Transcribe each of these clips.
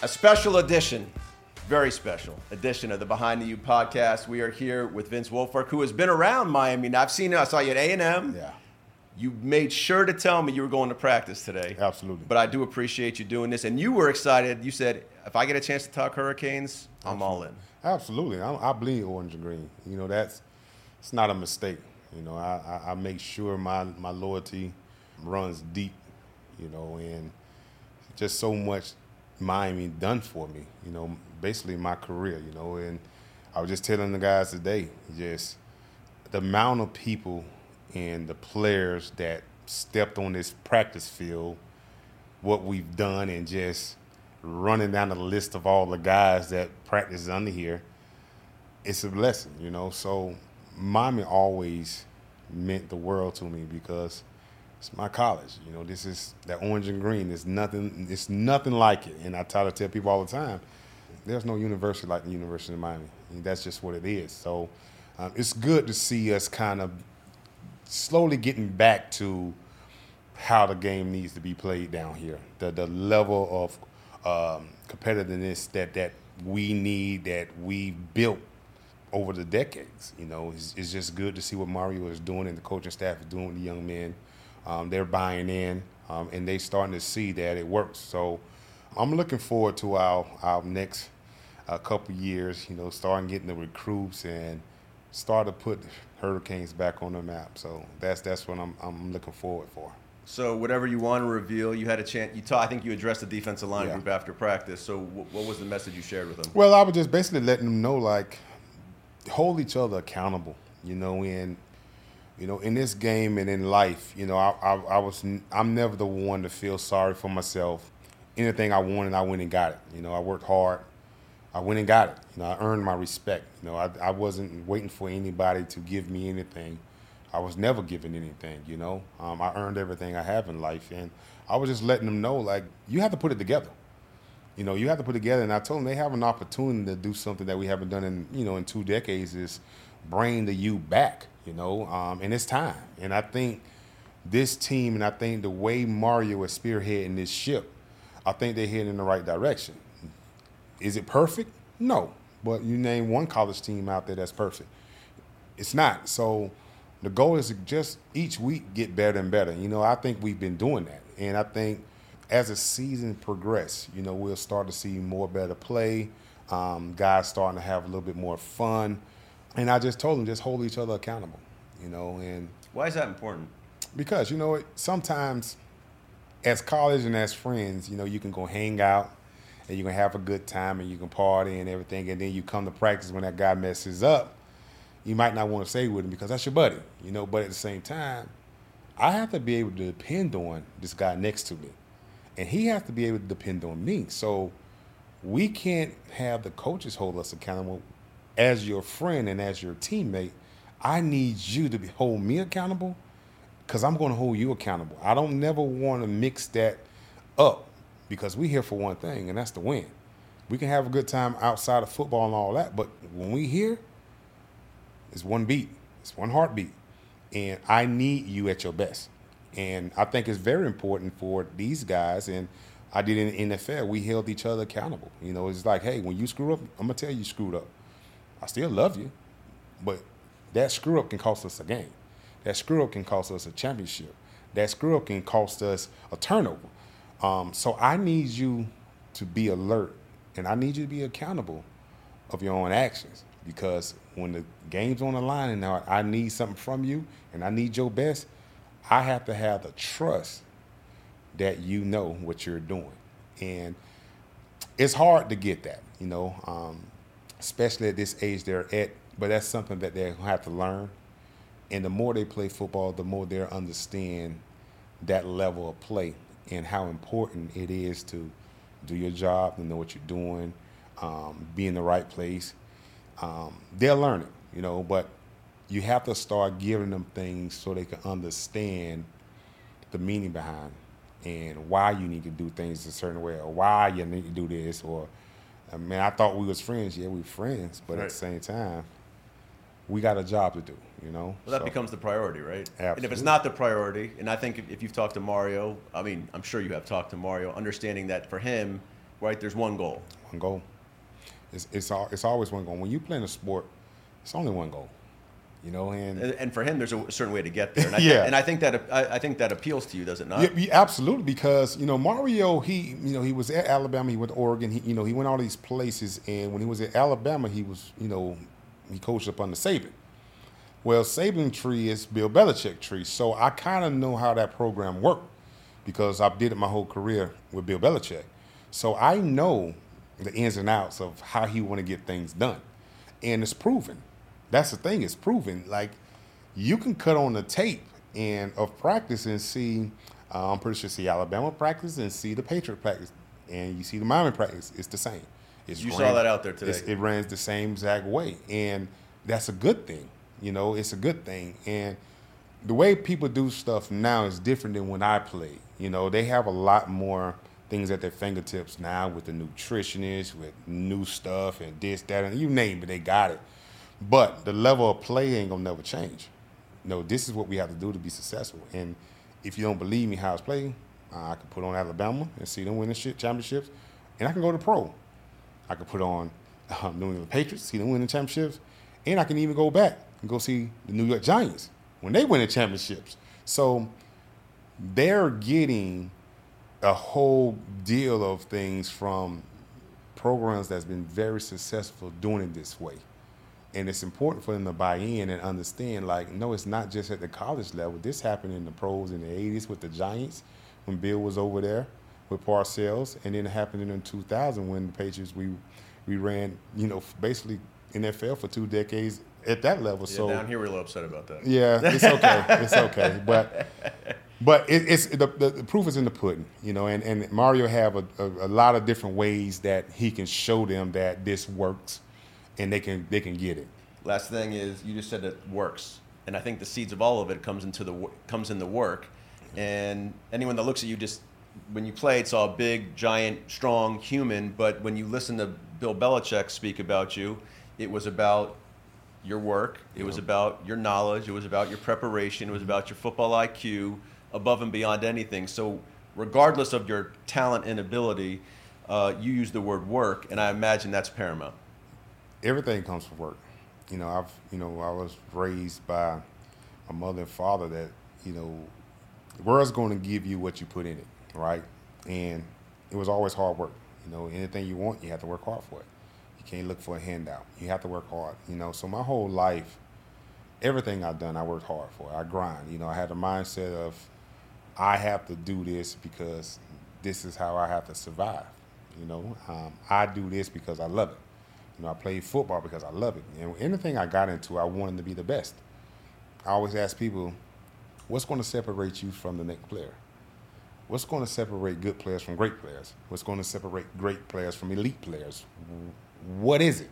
A special edition, very special edition of the Behind the U Podcast. We are here with Vince Wilfork, who has been around Miami. Now, I've seen him. I saw you at A&M. Yeah. You made sure to tell me you were going to practice today. Absolutely. But I do appreciate you doing this. And you were excited. You said, if I get a chance to talk Hurricanes, I'm all in. Absolutely. I bleed orange and green. You know, it's not a mistake. You know, I make sure my loyalty runs deep, you know, and just so much Miami done for me, you know, basically my career, you know. And I was just telling the guys today, just the amount of people and the players that stepped on this practice field, what we've done, and just running down the list of all the guys that practice under here, it's a blessing, you know. So Miami always meant the world to me because it's my college. You know, this is that orange and green. It's nothing like it. And I try to tell people all the time, there's no university like the University of Miami. I mean, that's just what it is. So it's good to see us kind of slowly getting back to how the game needs to be played down here, the level of competitiveness that we need, that we built over the decades. You know, it's just good to see what Mario is doing and the coaching staff is doing with the young men. They're buying in, and they starting to see that it works. So I'm looking forward to our next couple years, you know, starting getting the recruits and start to put Hurricanes back on the map. So that's what I'm looking forward for. So whatever you want to reveal, you had a chance. I think you addressed the defensive line group after practice. So what was the message you shared with them? Well, I was just basically letting them know, like, hold each other accountable, you know, and you know, in this game and in life, you know, I'm never the one to feel sorry for myself. Anything I wanted, I went and got it. You know, I worked hard. I went and got it. You know, I earned my respect. You know, I wasn't waiting for anybody to give me anything. I was never given anything, you know. I earned everything I have in life. And I was just letting them know, like, you have to put it together. You know, you have to put it together. And I told them they have an opportunity to do something that we haven't done in, you know, in 2 decades is bring the U back. You know, and it's time. And I think this team and I think the way Mario is spearheading this ship, I think they're heading in the right direction. Is it perfect? No. But you name one college team out there that's perfect. It's not. So the goal is to just each week get better and better. You know, I think we've been doing that. And I think as the season progresses, you know, we'll start to see more better play, guys starting to have a little bit more fun. And I just told them, just hold each other accountable, you know. And why is that important? Because, you know, sometimes as college and as friends, you know, you can go hang out and you can have a good time and you can party and everything. And then you come to practice when that guy messes up, you might not want to stay with him because that's your buddy, you know. But at the same time, I have to be able to depend on this guy next to me. And he has to be able to depend on me. So we can't have the coaches hold us accountable. As your friend and as your teammate, I need you to hold me accountable because I'm going to hold you accountable. I don't never want to mix that up because we're here for one thing, and that's to win. We can have a good time outside of football and all that, but when we're here, it's one beat. It's one heartbeat. And I need you at your best. And I think it's very important for these guys. And I did in the NFL. We held each other accountable. You know, it's like, hey, when you screw up, I'm going to tell you screwed up. I still love you, but that screw-up can cost us a game. That screw-up can cost us a championship. That screw-up can cost us a turnover. So I need you to be alert, and I need you to be accountable of your own actions because when the game's on the line and I need something from you and I need your best, I have to have the trust that you know what you're doing. And it's hard to get that, you know. Especially at this age they're at, but that's something that they have to learn. And the more they play football, the more they'll understand that level of play and how important it is to do your job and know what you're doing, be in the right place. They'll learn it, you know, but you have to start giving them things so they can understand the meaning behind and why you need to do things a certain way or why you need to do this or I mean, I thought we was friends. Yeah, we were friends. But right. At the same time, we got a job to do, you know? Well, that becomes the priority, right? Absolutely. And if it's not the priority, and I think if you've talked to Mario, I mean, I'm sure you have talked to Mario, understanding that for him, right? There's one goal. One goal. It's always one goal. When you play in a sport, it's only one goal. You know, and for him, there's a certain way to get there. And I think that appeals to you, does it not? Yeah, absolutely, because Mario, he was at Alabama, he went to Oregon, he went all these places, and when he was at Alabama, he was he coached up under Saban. Well, Saban tree is Bill Belichick tree, so I kind of know how that program worked because I did it my whole career with Bill Belichick, so I know the ins and outs of how he want to get things done, and it's proven. That's the thing, it's proven. Like, you can cut on the tape of practice and see, I'm pretty sure, see Alabama practice and see the Patriot practice. And you see the Miami practice, it's the same. You saw that out there today. It runs the same exact way. And that's a good thing. It's a good thing. And the way people do stuff now is different than when I played. They have a lot more things at their fingertips now with the nutritionists, with new stuff and this, that, and you name it, they got it. But the level of play ain't gonna never change. This is what we have to do to be successful. And if you don't believe me how it's played, I can put on Alabama and see them winning championships, and I can go to pro. I can put on New England Patriots, see them winning championships, and I can even go back and go see the New York Giants when they win the championships. So they're getting a whole deal of things from programs that's been very successful doing it this way. And it's important for them to buy in and understand, it's not just at the college level. This happened in the pros in the 80s with the Giants when Bill was over there with Parcells. And then it happened in 2000 when the Patriots, we ran, basically NFL for 2 decades at that level. Yeah, so down here we're a little upset about that. Yeah, it's okay. It's okay. But it's the proof is in the pudding, and Mario have a lot of different ways that he can show them that this works. And they can get it. Last thing is, you just said it works, and I think the seeds of all of it comes in the work. And anyone that looks at you, just when you play, it's all big, giant, strong, human. But when you listen to Bill Belichick speak about you, it was about your work, it was about your knowledge, it was about your preparation, it was about your football IQ, above and beyond anything. So regardless of your talent and ability, you use the word work, and I imagine that's paramount. Everything comes from work. I was raised by my mother and father that, the world's going to give you what you put in it, right? And it was always hard work. Anything you want, you have to work hard for it. You can't look for a handout. You have to work hard, So my whole life, everything I've done, I worked hard for it. I grind. I had the mindset of I have to do this because this is how I have to survive, I do this because I love it. I played football because I love it. And anything I got into, I wanted to be the best. I always ask people, what's going to separate you from the next player? What's going to separate good players from great players? What's going to separate great players from elite players? What is it?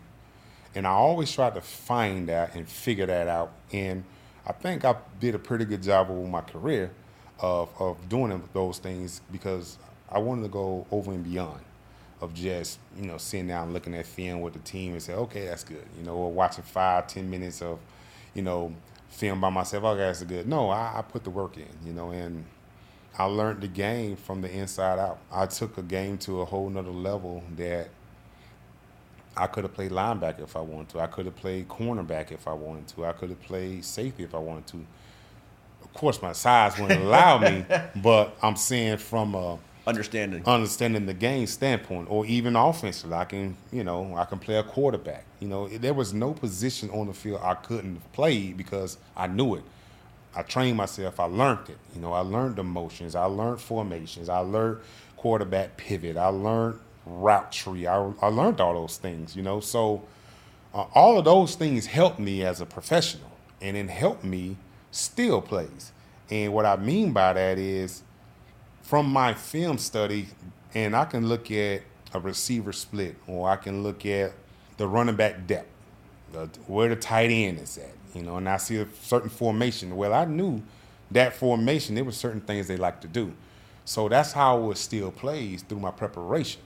And I always tried to find that and figure that out. And I think I did a pretty good job over my career of doing those things because I wanted to go over and beyond. Of just, sitting down and looking at film with the team and say, okay, that's good. Or watching 5-10 minutes of, film by myself, okay, that's good. No, I put the work in, and I learned the game from the inside out. I took a game to a whole nother level that I could have played linebacker if I wanted to. I could have played cornerback if I wanted to. I could have played safety if I wanted to. Of course, my size wouldn't allow me, but I'm saying from a understanding the game standpoint, or even offensively, I can play a quarterback. There was no position on the field I couldn't play because I knew it. I trained myself. I learned it. I learned the motions. I learned formations. I learned quarterback pivot. I learned route tree. I learned all those things. So all of those things helped me as a professional, and it helped me still plays. And what I mean by that is, from my film study, and I can look at a receiver split, or I can look at the running back depth, where the tight end is at, and I see a certain formation. Well, I knew that formation, there were certain things they like to do. So that's how it was still plays through my preparation.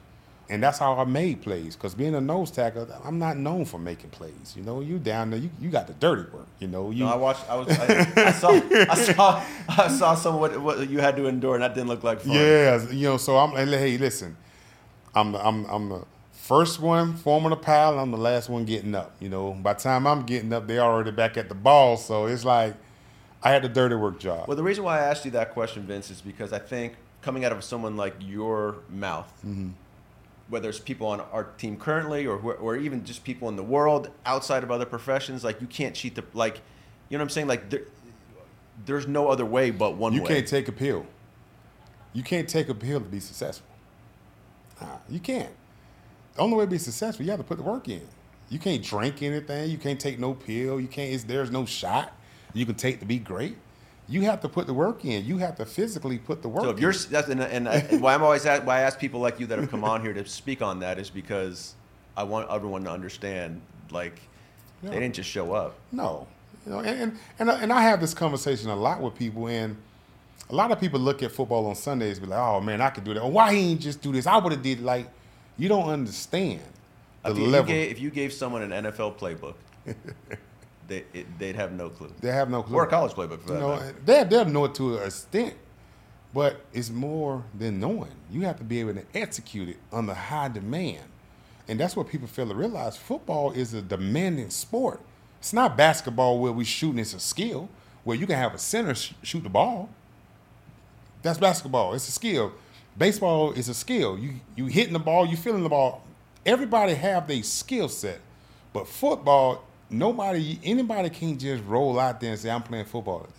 And that's how I made plays, because being a nose tackle, I'm not known for making plays. You down there, you got the dirty work. I saw some what you had to endure, and that didn't look like fun. Yeah, so hey, listen, I'm the first one forming a pile. I'm the last one getting up. You know, by the time I'm getting up, they already back at the ball. So it's like I had a dirty work job. Well, the reason why I asked you that question, Vince, is because I think coming out of someone like your mouth, mm-hmm. whether it's people on our team currently or even just people in the world outside of other professions, like you can't cheat the, like, you know what I'm saying? Like there's no other way but one way. You can't take a pill. You can't take a pill to be successful. You can't. The only way to be successful, you have to put the work in. You can't drink anything. You can't take no pill. You can't. There's no shot you can take to be great. You have to put the work in. You have to physically put the work in. So if you're, that's, and why I'm always at, why I ask people like you that have come on here to speak on that is because I want everyone to understand, like, they didn't just show up. No, you know, and I have this conversation a lot with people, and a lot of people look at football on Sundays and be like, oh man, I could do that. Or why he ain't just do this? I would have did. Like, you don't understand the level. If you gave someone an NFL playbook. They'd have no clue. They have no clue. Or a college playbook for that. You know, they'll know it to an extent, but it's more than knowing. You have to be able to execute it under high demand. And that's what people fail to realize. Football is a demanding sport. It's not basketball where we're shooting, it's a skill, where you can have a center shoot the ball. That's basketball. It's a skill. Baseball is a skill. You hitting the ball, you feeling the ball. Everybody have their skill set, but football, anybody can just roll out there and say, I'm playing football today.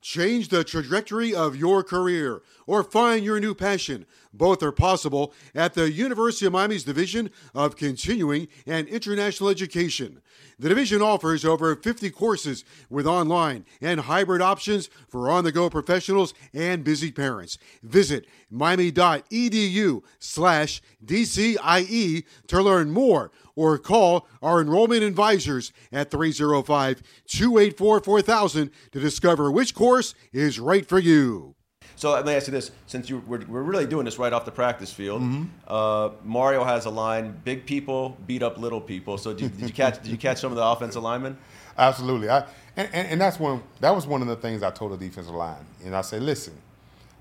Change the trajectory of your career or find your new passion. Both are possible at the University of Miami's Division of Continuing and International Education. The division offers over 50 courses with online and hybrid options for on-the-go professionals and busy parents. Visit miami.edu/DCIE to learn more or call our enrollment advisors at 305-284-4000 to discover which course is right for you. So let me ask you this, since we're really doing this right off the practice field, mm-hmm. Mario has a line, big people beat up little people. So did you catch some of the offensive linemen? Absolutely. That was one of the things I told the defensive line. And I said, listen,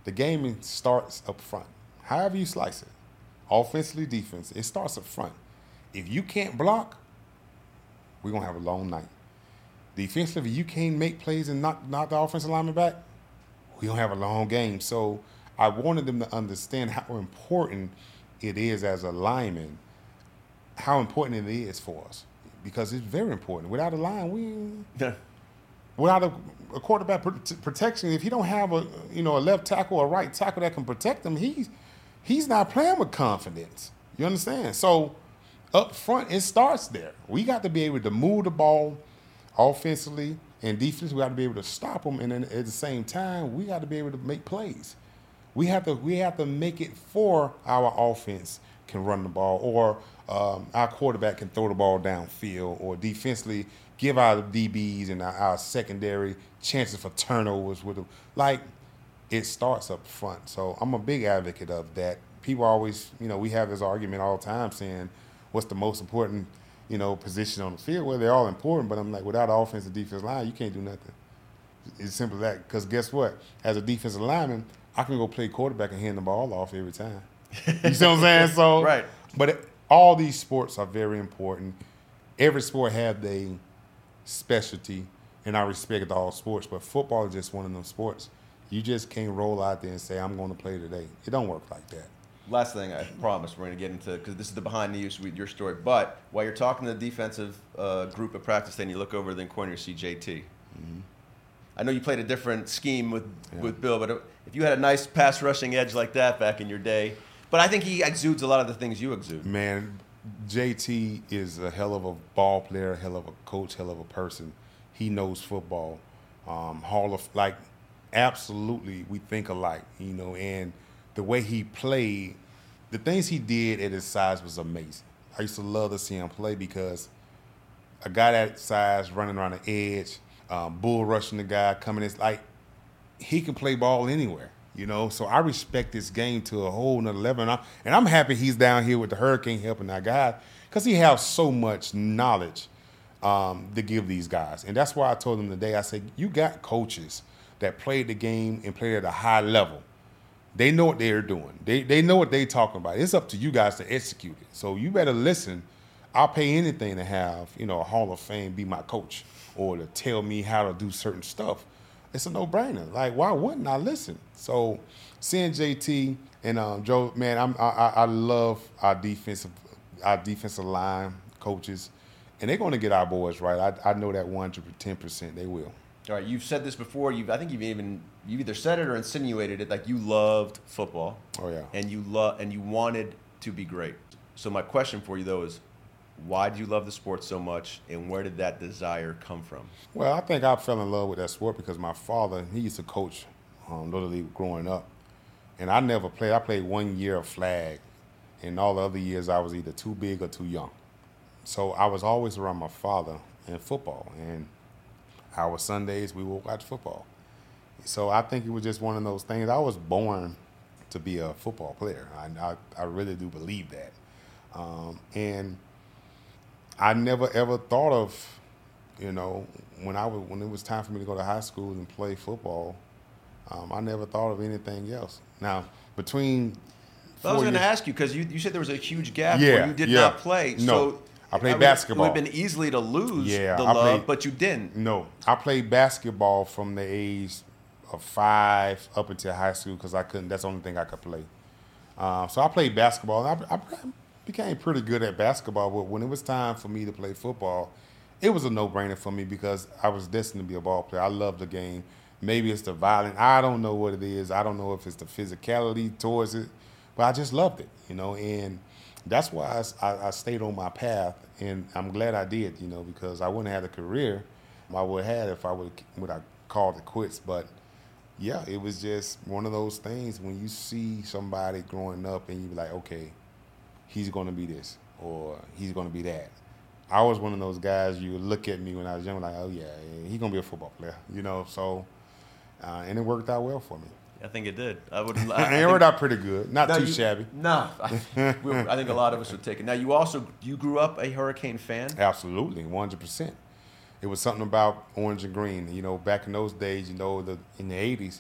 the game starts up front. However you slice it, offensively, defense, it starts up front. If you can't block, we're going to have a long night. Defensively, you can't make plays and knock the offensive lineman back, we're going to have a long game. So I wanted them to understand how important it is as a lineman, how important it is for us, because it's very important. Without a line, without a quarterback protection, if he don't have a left tackle or a right tackle that can protect him, he's not playing with confidence. You understand? So up front, it starts there. We got to be able to move the ball offensively and defensively. We got to be able to stop them, and then at the same time, we got to be able to make plays. We have to make it for our offense can run the ball, or our quarterback can throw the ball downfield, or defensively give our DBs and our secondary chances for turnovers with them. Like, it starts up front. So I'm a big advocate of that. People always, we have this argument all the time saying, what's the most important, position on the field? Well, they're all important, but I'm like, without an offensive defense line, you can't do nothing. It's simple as that. Because guess what? As a defensive lineman, I can go play quarterback and hand the ball off every time. You see what I'm saying? So, right. But all these sports are very important. Every sport have their specialty, and I respect all sports, but football is just one of them sports. You just can't roll out there and say, I'm going to play today. It don't work like that. Last thing, I promise we're going to get into, because this is the behind the use with your story. But while you're talking to the defensive group at practice, then you look over the corner, you see JT. Mm-hmm. I know you played a different scheme with Bill, but if you had a nice pass rushing edge like that back in your day, but I think he exudes a lot of the things you exude. Man, JT is a hell of a ball player, hell of a coach, hell of a person. He knows football. Absolutely, we think alike, and the way he played, the things he did at his size was amazing. I used to love to see him play because a guy that size running around the edge, bull rushing the guy, coming, it's like he can play ball anywhere, So I respect this game to a whole nother level. And I'm happy he's down here with the Hurricane helping our guys because he has so much knowledge to give these guys. And that's why I told him today, I said, you got coaches that played the game and played at a high level. They know what they are doing. They know what they talking about. It's up to you guys to execute it. So you better listen. I'll pay anything to have, you know, a Hall of Fame be my coach or to tell me how to do certain stuff. It's a no-brainer. Like, why wouldn't I listen? So seeing JT and Joe, man, I love our defensive line coaches, and they're going to get our boys right. I know that 110%. They will. All right, you've said this before. You've either said it or insinuated it. Like, you loved football. Oh yeah. And you wanted to be great. So my question for you though is, why do you love the sport so much, and where did that desire come from? Well, I think I fell in love with that sport because my father, he used to coach Little League growing up, and I never played. I played 1 year of flag, and all the other years I was either too big or too young. So I was always around my father and football, and our Sundays we would watch football. So I think it was just one of those things. I was born to be a football player. I really do believe that, and I never ever thought of, you know, when it was time for me to go to high school and play football, I never thought of anything else. Now, between I was going to ask you, because you said there was a huge gap where you did not play. No, so I played basketball. It would have been easy to lose the love, but you didn't. No, I played basketball from the age of 5 up until high school because I couldn't. That's the only thing I could play. So I played basketball, and I became pretty good at basketball, but when it was time for me to play football, it was a no-brainer for me because I was destined to be a ball player. I love the game. Maybe it's the violence. I don't know what it is. I don't know if it's the physicality towards it, but I just loved it, you know, and that's why I stayed on my path, and I'm glad I did, you know, because I wouldn't have had a career I would have had if I would have called it quits. But yeah, it was just one of those things when you see somebody growing up and you be like, okay, he's going to be this, or he's going to be that. I was one of those guys, you would look at me when I was young, like, oh, yeah, he's going to be a football player, you know. So, and it worked out well for me. I think it did. It worked out pretty good. Not too shabby. No. I think a lot of us would take it. Now, you grew up a Hurricane fan? Absolutely, 100%. It was something about orange and green. You know, back in those days, you know, in the 80s,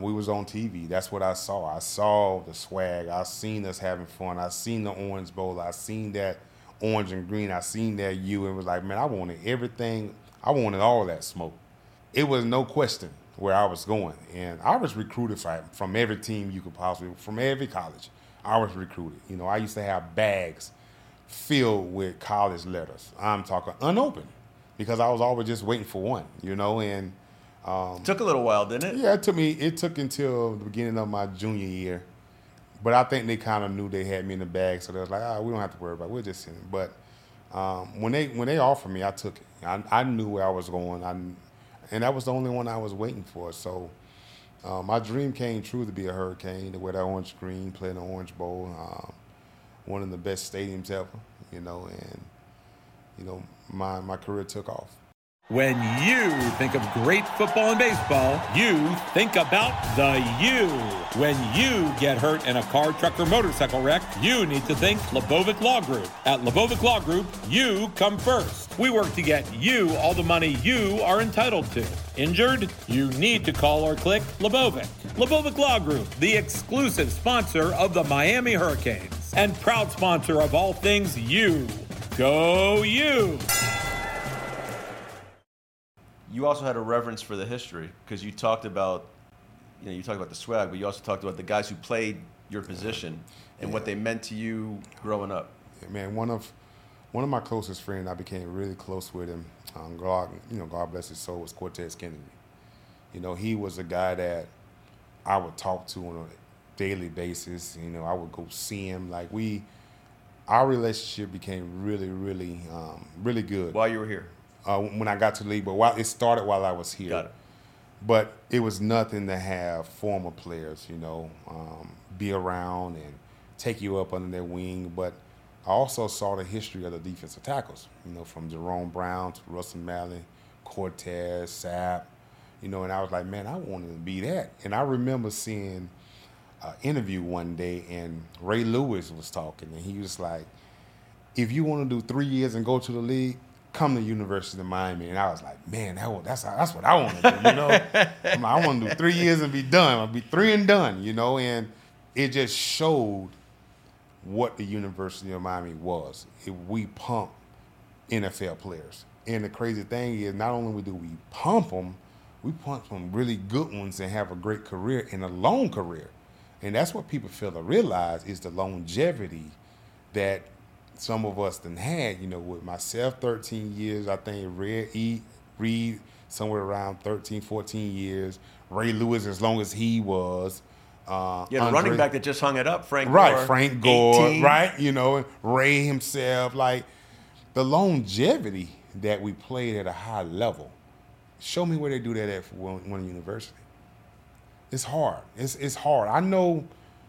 we was on TV. That's what I saw. I saw the swag. I seen us having fun. I seen the Orange Bowl. I seen that orange and green. I seen that U. And was like, man, I wanted everything. I wanted all that smoke. It was no question where I was going. And I was recruited from every team you could possibly, from every college. I was recruited. You know, I used to have bags filled with college letters. I'm talking unopened because I was always just waiting for one, you know, and it took a little while, didn't it? Yeah, it took until the beginning of my junior year. But I think they kind of knew they had me in the bag, so they was like, we don't have to worry about it. We'll just send it. But when they offered me, I took it. I knew where I was going, and that was the only one I was waiting for. So my dream came true to be a Hurricane, to wear that orange green, play in the Orange Bowl, one of the best stadiums ever, you know, and, you know, my career took off. When you think of great football and baseball, you think about the U. When you get hurt in a car, truck, or motorcycle wreck, you need to think Lebovic Law Group. At Lebovic Law Group, you come first. We work to get you all the money you are entitled to. Injured? You need to call or click Lebovic. Lebovic Law Group, the exclusive sponsor of the Miami Hurricanes and proud sponsor of all things U. Go U! You also had a reverence for the history because you talked about the swag, but you also talked about the guys who played your position and what they meant to you growing up. Yeah, man, one of my closest friends, I became really close with him. God bless his soul, was Cortez Kennedy. You know, he was a guy that I would talk to on a daily basis. You know, I would go see him. Like our relationship became really, really, really good while you were here. When I got to the league, but it started while I was here. Got it. But it was nothing to have former players, you know, be around and take you up under their wing. But I also saw the history of the defensive tackles, you know, from Jerome Brown to Russell Mallon, Cortez, Sapp, you know, and I was like, man, I wanted to be that. And I remember seeing an interview one day, and Ray Lewis was talking, and he was like, if you want to do 3 years and go to the league, come to University of Miami, and I was like, man, that's what I want to do, you know? I'm like, I want to do 3 years and be done. I'll be 3 and done, you know? And it just showed what the University of Miami was. We pump NFL players. And the crazy thing is, not only do we pump them, we pump some really good ones and have a great career and a long career. And that's what people fail to realize is the longevity that some of us done had, you know, with myself, 13 years. I think Reed, somewhere around 13, 14 years. Ray Lewis, as long as he was. The Andre, running back that just hung it up, Frank Gore. Right, Frank Gore, 18. Right? You know, Ray himself. Like, the longevity that we played at a high level. Show me where they do that at one university. It's hard. It's hard. I know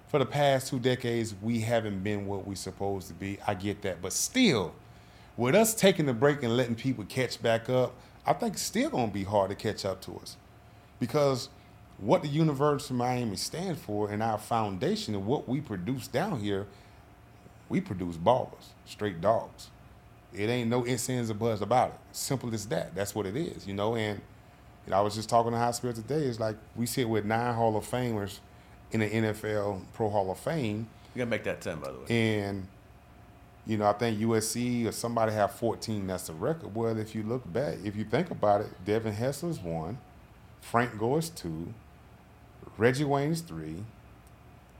for the past 2 decades, we haven't been what we're supposed to be. I get that. But still, with us taking the break and letting people catch back up, I think it's still going to be hard to catch up to us. Because what the University of Miami stands for and our foundation and what we produce down here, we produce ballers, straight dogs. It ain't no ifs, ands, or buts about it. Simple as that. That's what it is, you know. And you know, I was just talking to High Spirit today. It's like we sit with 9 Hall of Famers in the NFL Pro Hall of Fame. You got to make that 10, by the way. And, you know, I think USC or somebody have 14. That's the record. Well, if you look back, if you think about it, Devin Hessler's 1, Frank Gore's 2, Reggie Wayne's 3,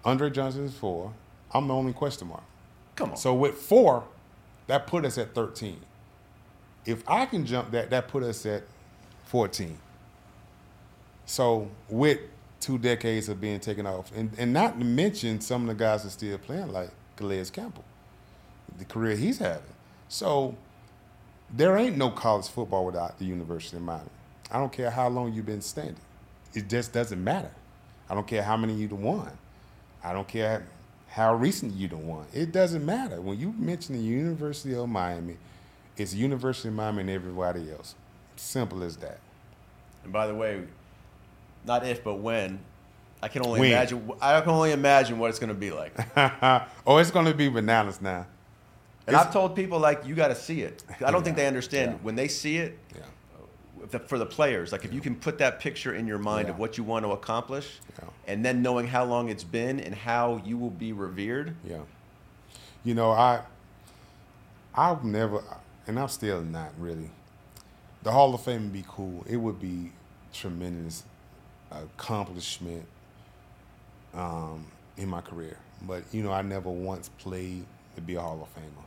Andre Johnson's 4. I'm the only question mark. Come on. So with 4... that put us at 13. If I can jump that put us at 14. So with 2 decades of being taken off, and not to mention some of the guys that are still playing, like Calais Campbell, the career he's having. So there ain't no college football without the University of Miami. I don't care how long you've been standing. It just doesn't matter. I don't care how many you done won. I don't care how recent you don't want. It doesn't matter. When you mention the University of Miami, it's University of Miami and everybody else. Simple as that. And by the way, not if but when, I can only imagine what it's going to be like. Oh, it's going to be bananas now. And I've told people, like, you got to see it. I don't think they understand. Yeah. When they see it, for the players, like if you can put that picture in your mind of what you want to accomplish, and then knowing how long it's been and how you will be revered. Yeah. You know, I've never, and I'm still not really, the Hall of Fame would be cool. It would be tremendous accomplishment in my career. But, you know, I never once played to be a Hall of Famer.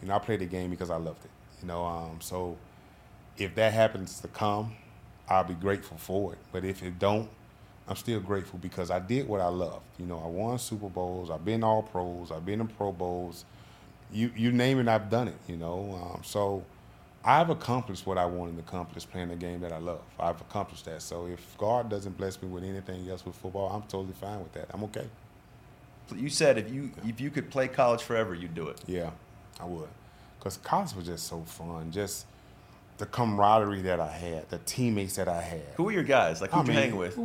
You know, I played the game because I loved it, you know, so if that happens to come, I'll be grateful for it. But if it don't, I'm still grateful because I did what I loved. You know, I won Super Bowls. I've been all pros. I've been in Pro Bowls. You name it, I've done it, you know. So I've accomplished what I wanted to accomplish playing the game that I love. I've accomplished that. So if God doesn't bless me with anything else with football, I'm totally fine with that. I'm okay. You said if you could play college forever, you'd do it. Yeah, I would. Because college was just so fun. Just the camaraderie that I had, the teammates that I had. Who were your guys? Like, who'd you hang with?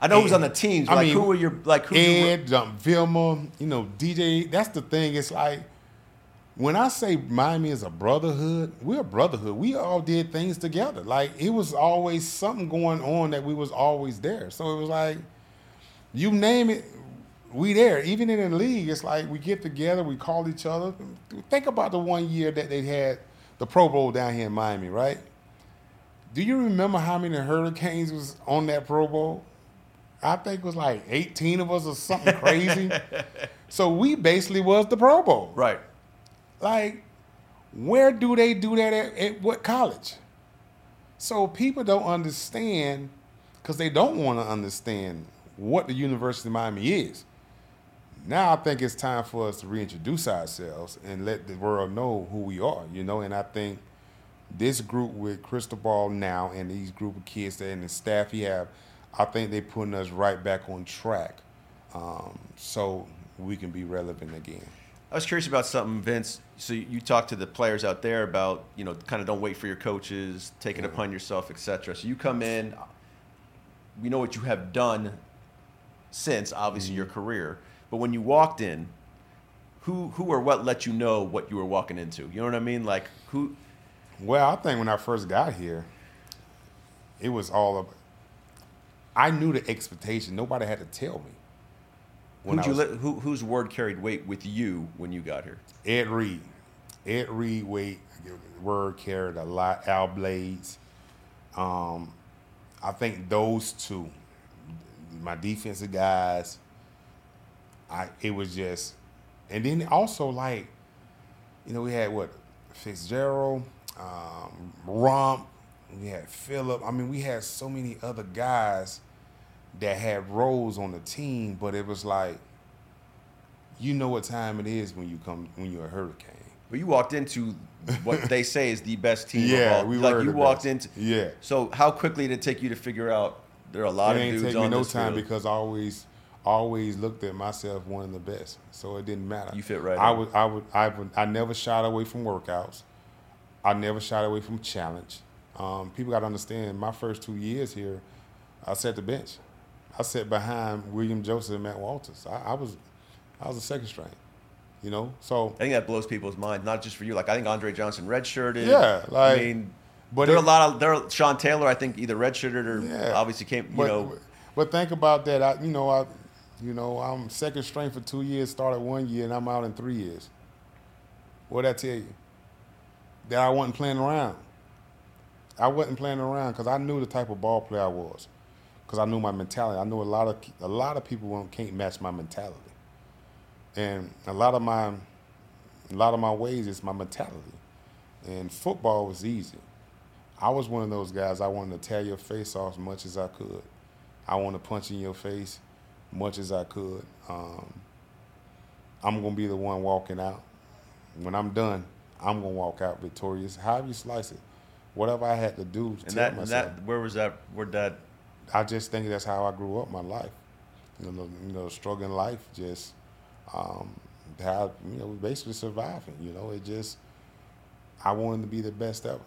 I know who was on the teams. But who were your, like, who? Ed, Vilma, you know, DJ. That's the thing. It's like, when I say Miami is a brotherhood, we're a brotherhood. We all did things together. Like, it was always something going on that we was always there. So it was like, you name it, we there. Even in the league, it's like we get together, we call each other. Think about the 1 year that they had the Pro Bowl down here in Miami, right? Do you remember how many Hurricanes was on that Pro Bowl? I think it was like 18 of us or something crazy. So we basically was the Pro Bowl. Right. Like, where do they do that at what college? So people don't understand because they don't want to understand what the University of Miami is. Now I think it's time for us to reintroduce ourselves and let the world know who we are, you know. And I think this group with Cristobal now and these group of kids that and the staff he have, I think they're putting us right back on track so we can be relevant again. I was curious about something, Vince. So you talked to the players out there about, you know, kind of don't wait for your coaches, take it upon yourself, et cetera. So you come in, we know what you have done since, obviously, your career. But when you walked in, who or what let you know what you were walking into? You know what I mean? Like, who Well, I think when I first got here, it was all of, I knew the expectation. Nobody had to tell me. Whose word carried weight with you when you got here? Ed Reed. Ed Reed word carried a lot. Al Blades. I think those two, my defensive guys, it was just, and then also like, you know, we had Fitzgerald, Romp, we had Phillip. I mean, we had so many other guys that had roles on the team, but it was like, you know what time it is when you're a Hurricane. But you walked into what they say is the best team. Yeah, we were. Like you walked into. Yeah. So how quickly did it take you to figure out there are a lot of dudes on this field? It didn't take me no time because I always looked at myself one of the best. So it didn't matter. You fit right in. I never shied away from workouts. I never shied away from challenge. People got to understand. My first 2 years here, I sat the bench. I sat behind William Joseph and Matt Walters. I was a second string. You know, so I think that blows people's minds. Not just for you. Like I think Andre Johnson redshirted. Yeah, like I mean, but there are a lot of Sean Taylor. I think either redshirted or obviously came. But think about that. I'm second string for 2 years. Started 1 year and I'm out in 3 years. What did I tell you? That I wasn't playing around. I wasn't playing around because I knew the type of ball player I was. Because I knew my mentality. I knew a lot of people can't match my mentality. And a lot of my ways is my mentality. And football was easy. I was one of those guys, I wanted to tear your face off as much as I could. I wanted to punch in your face as much as I could. I'm going to be the one walking out. When I'm done, I'm going to walk out victorious. However you slice it, whatever I had to do to tell myself. And where was that? I just think that's how I grew up my life. You know, struggling life just... how, you know, basically surviving, you know, it just, I wanted to be the best ever,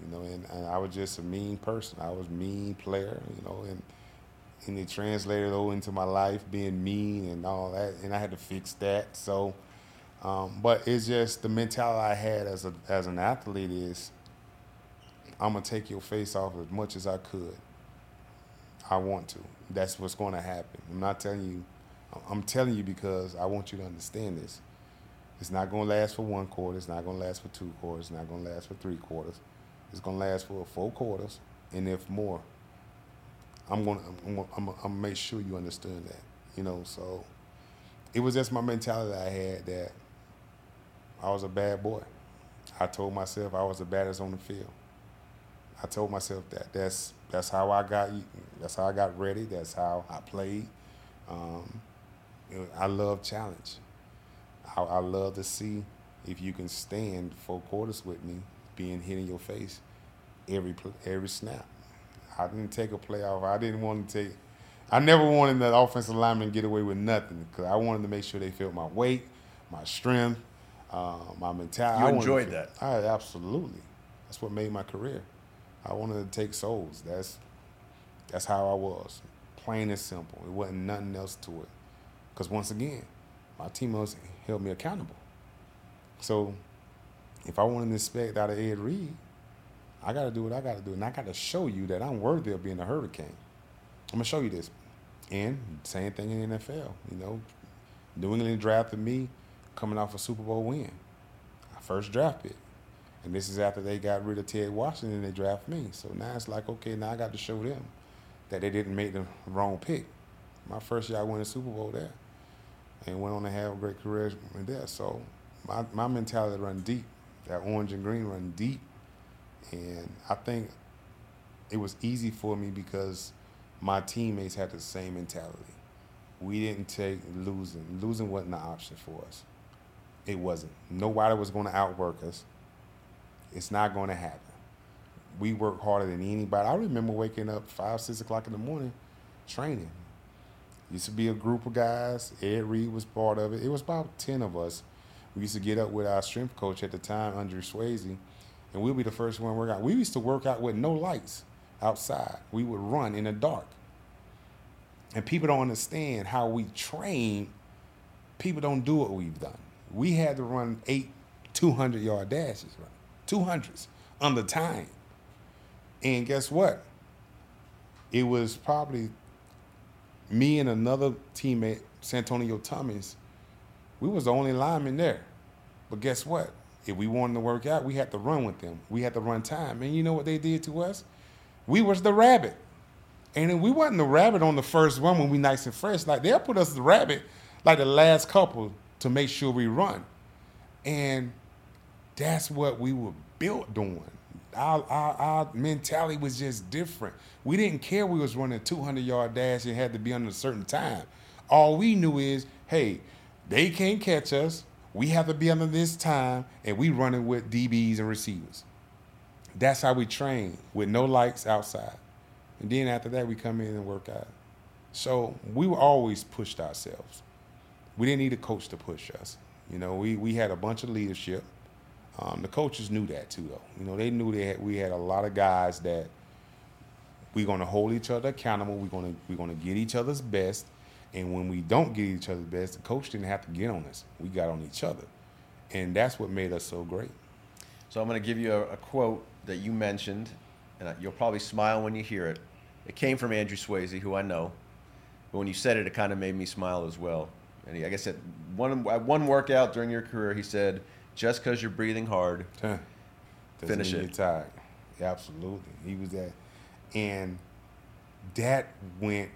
you know, and I was just a mean person. I was a mean player, you know, and it translated over into my life being mean and all that, and I had to fix that. So, but it's just the mentality I had as an athlete is, I'm going to take your face off as much as I could. I want to. That's what's going to happen. I'm not telling you. I'm telling you because I want you to understand this. It's not going to last for 1 quarter. It's not going to last for 2 quarters. It's not going to last for 3 quarters. It's going to last for 4 quarters, and if more, I'm gonna make sure you understand that. You know, so it was just my mentality I had that I was a bad boy. I told myself I was the baddest on the field. I told myself that. That's how I got. That's how I got ready. That's how I played. I love challenge. I love to see if you can stand 4 quarters with me being hit in your face every snap. I didn't take a playoff. I never wanted that offensive lineman to get away with nothing because I wanted to make sure they felt my weight, my strength, my mentality. You enjoyed that? Absolutely. That's what made my career. I wanted to take souls. That's how I was. Plain and simple. It wasn't nothing else to it. Because once again, my teammates held me accountable. So if I want to expect out of Ed Reed, I got to do what I got to do. And I got to show you that I'm worthy of being a Hurricane. I'm going to show you this. And same thing in the NFL. You know, New England drafted me coming off a Super Bowl win. I first drafted. And this is after they got rid of Ted Washington and they drafted me. So now it's like, okay, now I got to show them that they didn't make the wrong pick. My first year I won the Super Bowl there and went on to have a great career there. So my mentality run deep. That orange and green run deep. And I think it was easy for me because my teammates had the same mentality. We didn't take losing. Losing wasn't an option for us. It wasn't. Nobody was going to outwork us. It's not going to happen. We work harder than anybody. I remember waking up 5, 6 o'clock in the morning training. Used to be a group of guys. Ed Reed was part of it. It was about 10 of us. We used to get up with our strength coach at the time, Andrew Swayze, and we'd be the first one to work out. We used to work out with no lights outside. We would run in the dark. And people don't understand how we train. People don't do what we've done. We had to run 8 200-yard dashes, 200s on the time. And guess what? It was probably me and another teammate, Santonio Thomas. We was the only lineman there. But guess what? If we wanted to work out, we had to run with them. We had to run time. And you know what they did to us? We was the rabbit. And if we wasn't the rabbit on the first run when we nice and fresh, like they'll put us the rabbit like the last couple to make sure we run. And that's what we were built doing. Our mentality was just different. We didn't care we was running a 200-yard dash and had to be under a certain time. All we knew is, hey, they can't catch us. We have to be under this time, and we running with DBs and receivers. That's how we train, with no lights outside. And then after that, we come in and work out. So we were always pushed ourselves. We didn't need a coach to push us. You know, we had a bunch of leadership. The coaches knew that too, though. You know, they knew we had a lot of guys that we're gonna hold each other accountable. We're gonna get each other's best. And when we don't get each other's best, the coach didn't have to get on us. We got on each other, and that's what made us so great. So I'm gonna give you a quote that you mentioned, and you'll probably smile when you hear it. It came from Andrew Swayze, who I know, but when you said it, it kind of made me smile as well. And he, I guess, at one workout during your career, he said, "Just because you're breathing hard, finish it." You're tired. Yeah, absolutely. He was that. And that went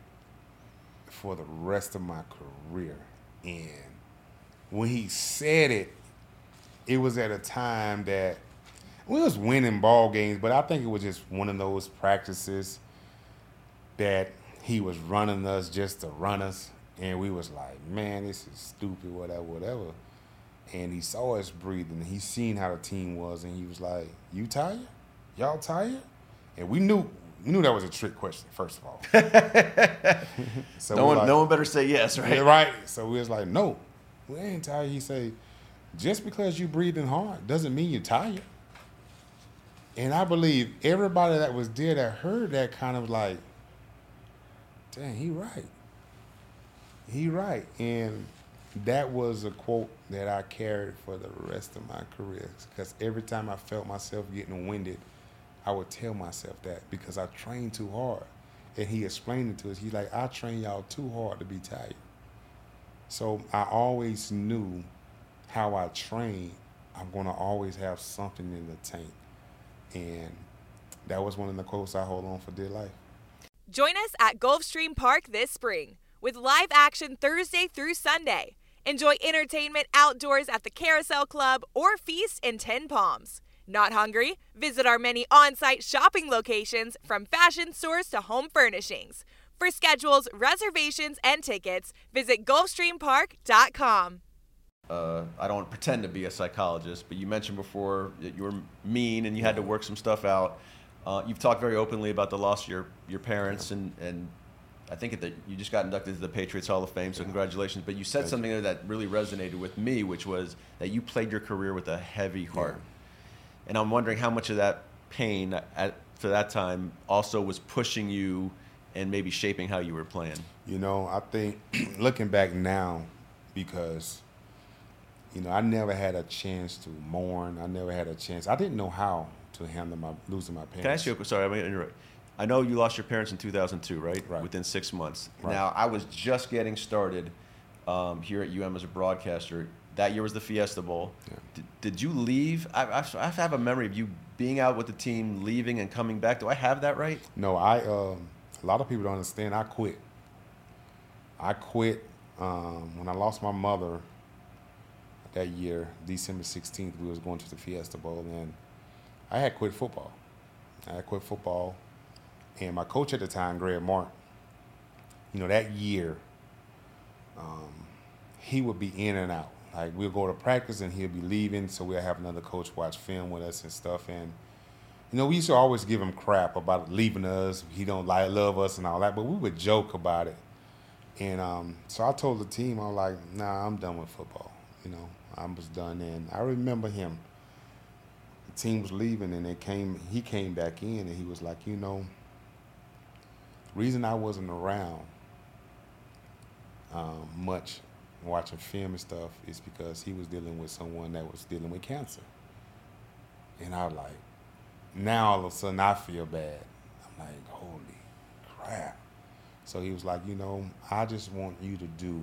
for the rest of my career. And when he said it, it was at a time that we was winning ball games, but I think it was just one of those practices that he was running us just to run us. And we was like, man, this is stupid, whatever. And he saw us breathing. He seen how the team was, and he was like, "You tired? Y'all tired?" And we knew that was a trick question, first of all. So no one better say yes, right? Yeah, right. So we was like, "No, we ain't tired." He said, "Just because you breathing hard doesn't mean you're tired." And I believe everybody that was there that heard that kind of like, "Dang, he right. He right." And that was a quote that I carried for the rest of my career, because every time I felt myself getting winded, I would tell myself that, because I trained too hard. And he explained it to us. He's like, "I train y'all too hard to be tired." So I always knew how I train, I'm going to always have something in the tank. And that was one of the quotes I hold on for dear life. Join us at Gulfstream Park this spring with live action Thursday through Sunday. Enjoy entertainment outdoors at the Carousel Club or feast in Ten Palms. Not hungry? Visit our many on-site shopping locations, from fashion stores to home furnishings. For schedules, reservations, and tickets, visit GulfstreamPark.com. I don't pretend to be a psychologist, but you mentioned before that you were mean and you had to work some stuff out. You've talked very openly about the loss of your parents, and I think that you just got inducted to the Patriots Hall of Fame, so congratulations. But you said something there that really resonated with me, which was that you played your career with a heavy heart. Yeah. And I'm wondering how much of that pain for that time also was pushing you and maybe shaping how you were playing. You know, I think looking back now, because, you know, I never had a chance to mourn. I never had a chance. I didn't know how to handle losing my parents. Can I ask you a question? Sorry, I'm going to interrupt. I know you lost your parents in 2002, right? Right. Within 6 months. Right. Now, I was just getting started here at UM as a broadcaster. That year was the Fiesta Bowl. Yeah. Did you leave? I have a memory of you being out with the team, leaving and coming back. Do I have that right? No, a lot of people don't understand. I quit when I lost my mother that year, December 16th. We was going to the Fiesta Bowl, and I had quit football. And my coach at the time, Greg Martin, you know, that year, he would be in and out. Like, we'll go to practice and he'll be leaving, so we'll have another coach watch film with us and stuff. And, you know, we used to always give him crap about leaving us. He don't love us and all that, but we would joke about it. And so I told the team, I was like, "Nah, I'm done with football." You know, I was done. And I remember him. The team was leaving, and he came back in, and he was like, "You know, reason I wasn't around much watching film and stuff is because he was dealing with someone that was dealing with cancer." And I was like, now all of a sudden I feel bad. I'm like, holy crap. So he was like, you know, I just want you to do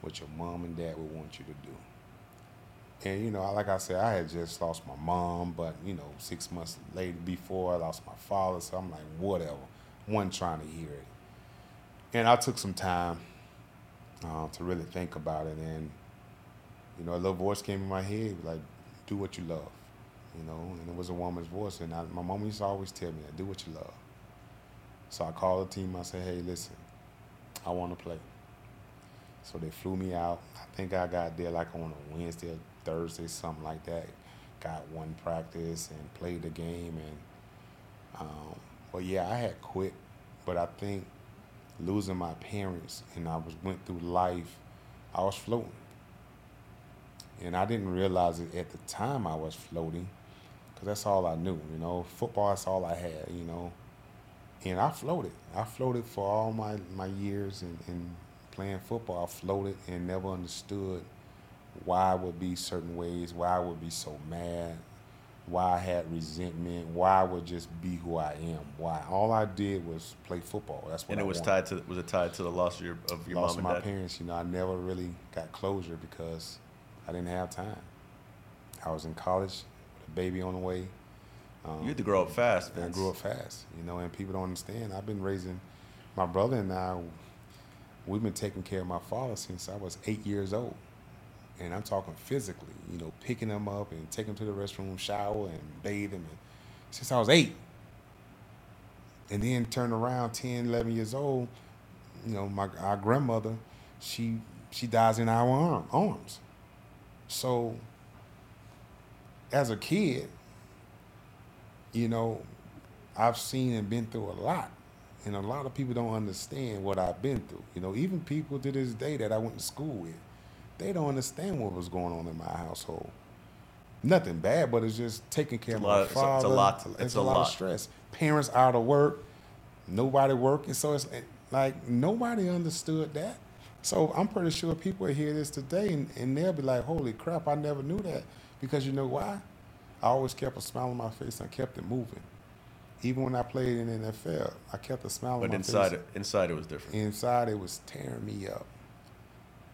what your mom and dad would want you to do. And, you know, like I said, I had just lost my mom, but, you know, 6 months later before I lost my father. So I'm like, whatever. Wasn't trying to hear it. And I took some time to really think about it. And, you know, a little voice came in my head, like, do what you love, you know. And it was a woman's voice. And my mom used to always tell me that, do what you love. So I called the team. I said, hey, listen, I want to play. So they flew me out. I think I got there like on a Wednesday or Thursday, something like that. Got one practice and played the game. And, well, yeah, I had quit, but I think losing my parents and I went through life, I was floating. And I didn't realize it at the time I was floating, because that's all I knew, you know. Football, that's all I had, you know. And I floated. I floated for all my years and playing football. I floated and never understood why I would be certain ways, why I would be so mad, why I had resentment, why I would just be who I am, why all I did was play football. That's what. And it was tied to the loss of your mom and dad? Loss of my parents. You know, I never really got closure because I didn't have time. I was in college, with a baby on the way. You had to grow up fast, man. I grew up fast, you know, and people don't understand. I've been raising my brother and I. We've been taking care of my father since I was 8 years old. And I'm talking physically, you know, picking him up and taking him to the restroom, shower and bathe him. And since I was 8. And then turned around 10, 11 years old, you know, our grandmother, she dies in our arms. So as a kid, you know, I've seen and been through a lot. And a lot of people don't understand what I've been through. You know, even people to this day that I went to school with, they don't understand what was going on in my household. Nothing bad, but it's just taking care of my father. It's a lot of stress. Parents out of work, nobody working. So it's like nobody understood that. So I'm pretty sure people hear this today and they'll be like, holy crap, I never knew that. Because you know why? I always kept a smile on my face and I kept it moving. Even when I played in the NFL, I kept a smile on my face. But inside it was different. Inside it was tearing me up.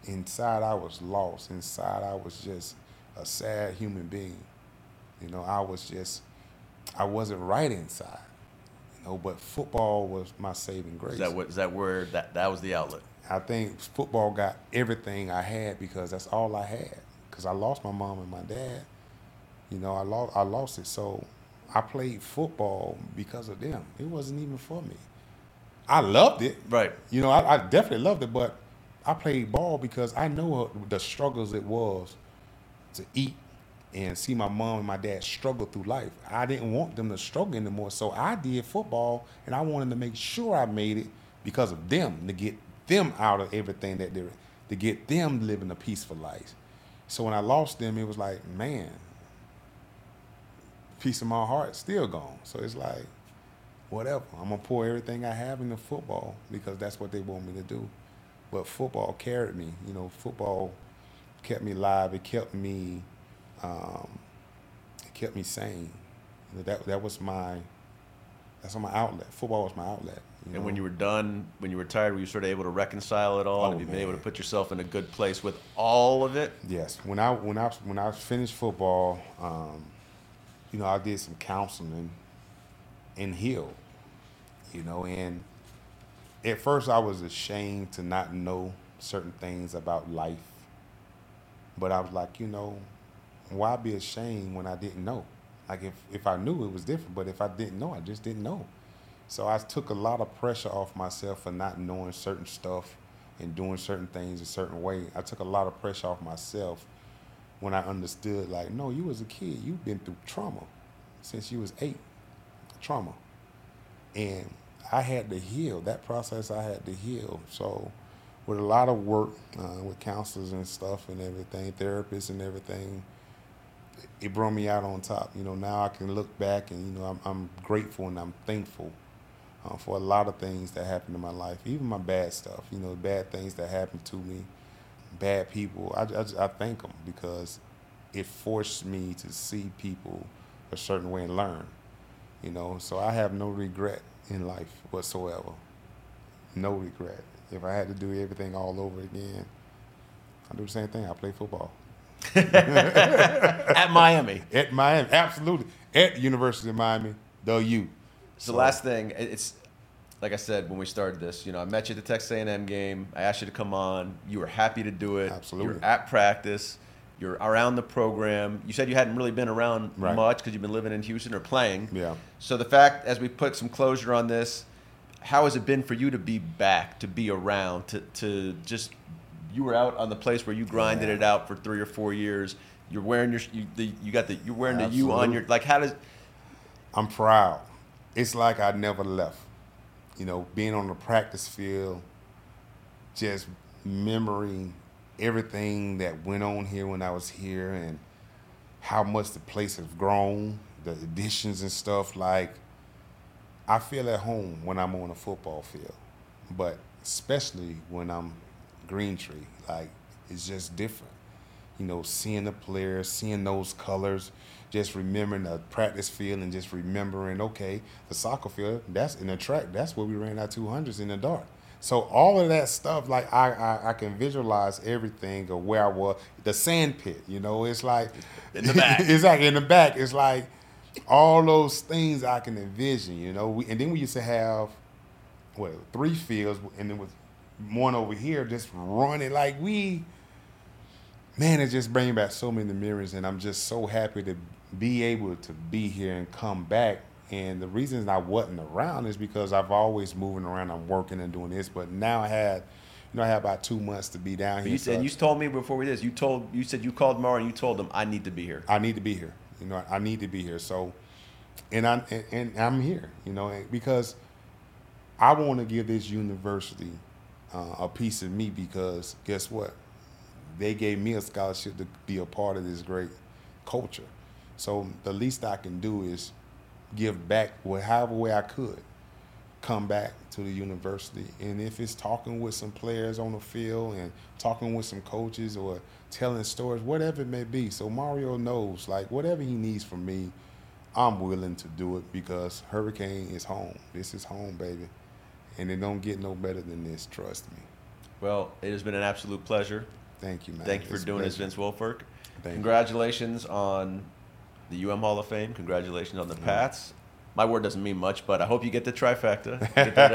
Inside I was lost. Inside I was just a sad human being. You know, I wasn't right inside. You know, but football was my saving grace. Is that where that was the outlet? I think football got everything I had because that's all I had. Because I lost my mom and my dad. You know, I lost it. So I played football because of them. It wasn't even for me. I loved it. Right. You know, I definitely loved it, but I played ball because I know the struggles it was to eat and see my mom and my dad struggle through life. I didn't want them to struggle anymore, so I did football, and I wanted to make sure I made it because of them, to get them out of everything that they're, to get them living a peaceful life. So when I lost them, it was like, man, piece of my heart still gone. So it's like, whatever. I'm going to pour everything I have into football because that's what they want me to do. But football carried me. You know, football kept me alive. It kept me sane. You know, that's my outlet. Football was my outlet. You know? And when you were done, when you were tired, were you sort of able to reconcile it all? Have you been able to put yourself in a good place with all of it? Yes. When I finished football, you know, I did some counseling and healed, you know, and at first I was ashamed to not know certain things about life. But I was like, you know, why be ashamed when I didn't know? Like if I knew, it was different, but if I didn't know, I just didn't know. So I took a lot of pressure off myself for not knowing certain stuff and doing certain things a certain way. I took a lot of pressure off myself when I understood, like, no, you was a kid. You've been through trauma since you was 8, trauma. And I had to heal. That process I had to heal. So with a lot of work with counselors and stuff and everything, therapists and everything, it brought me out on top. You know, now I can look back and, you know, I'm grateful and I'm thankful for a lot of things that happened in my life, even my bad stuff, you know, bad things that happened to me. Bad people, I thank them because it forced me to see people a certain way and learn. You know, so I have no regret in life whatsoever. No regret. If I had to do everything all over again, I'd do the same thing. I play football. At Miami. At Miami, absolutely. At University of Miami, the U. So last thing, it's like I said when we started this, you know, I met you at the Texas A&M game. I asked you to come on. You were happy to do it. Absolutely. You were at practice. You're around the program. You said you hadn't really been around much because you've been living in Houston or playing. Yeah. So the fact, as we put some closure on this, how has it been for you to be back, to be around, to just you were out on the place where you grinded it out for 3 or 4 years. You're wearing your you're wearing the U on your how does? I'm proud. It's like I never left. You know, being on the practice field, just remembering everything that went on here when I was here and how much the place has grown, the additions and stuff. Like, I feel at home when I'm on a football field, but especially when I'm Green Tree, like, it's just different. You know, seeing the players, seeing those colors, just remembering the practice field and just remembering, okay, the soccer field, that's in the track, that's where we ran our 200s in the dark. So all of that stuff, like, I can visualize everything of where I was. The sand pit, you know, it's like... In the back. It's like in the back. It's like all those things I can envision, you know. And then we used to have, 3 fields, and there was one over here just running. Like, man, it just brings back so many memories, and I'm just so happy to be able to be here and come back. And the reason I wasn't around is because I've always moving around. I'm working and doing this, but now I had about 2 months to be down here. And you told me before we did this, you said you called Mario and you told him, I need to be here. You know, I need to be here. So, and I'm here. You know, because I want to give this university a piece of me, because guess what? They gave me a scholarship to be a part of this great culture. So the least I can do is give back however way I could, come back to the university. And if it's talking with some players on the field and talking with some coaches or telling stories, whatever it may be. So Mario knows, like, whatever he needs from me, I'm willing to do it, because Hurricane is home. This is home, baby. And it don't get no better than this, trust me. Well, it has been an absolute pleasure. Thank you, man. Thank you for doing this, Vince Wilfork. Congratulations on the Hall of Fame. Congratulations on the Pats. My word doesn't mean much, but I hope you get the trifecta.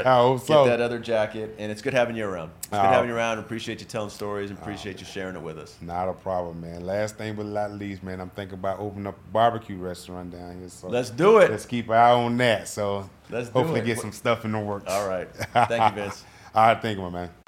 I hope so. Get that other jacket. And it's good having you around. It's good having you around. Appreciate you telling stories. Appreciate you sharing it with us. Not a problem, man. Last thing but not least, man, I'm thinking about opening up a barbecue restaurant down here. So let's do it. Let's keep an eye on that. So let's hopefully get some stuff in the works. All right. Thank you, Vince. All right. Thank you, my man.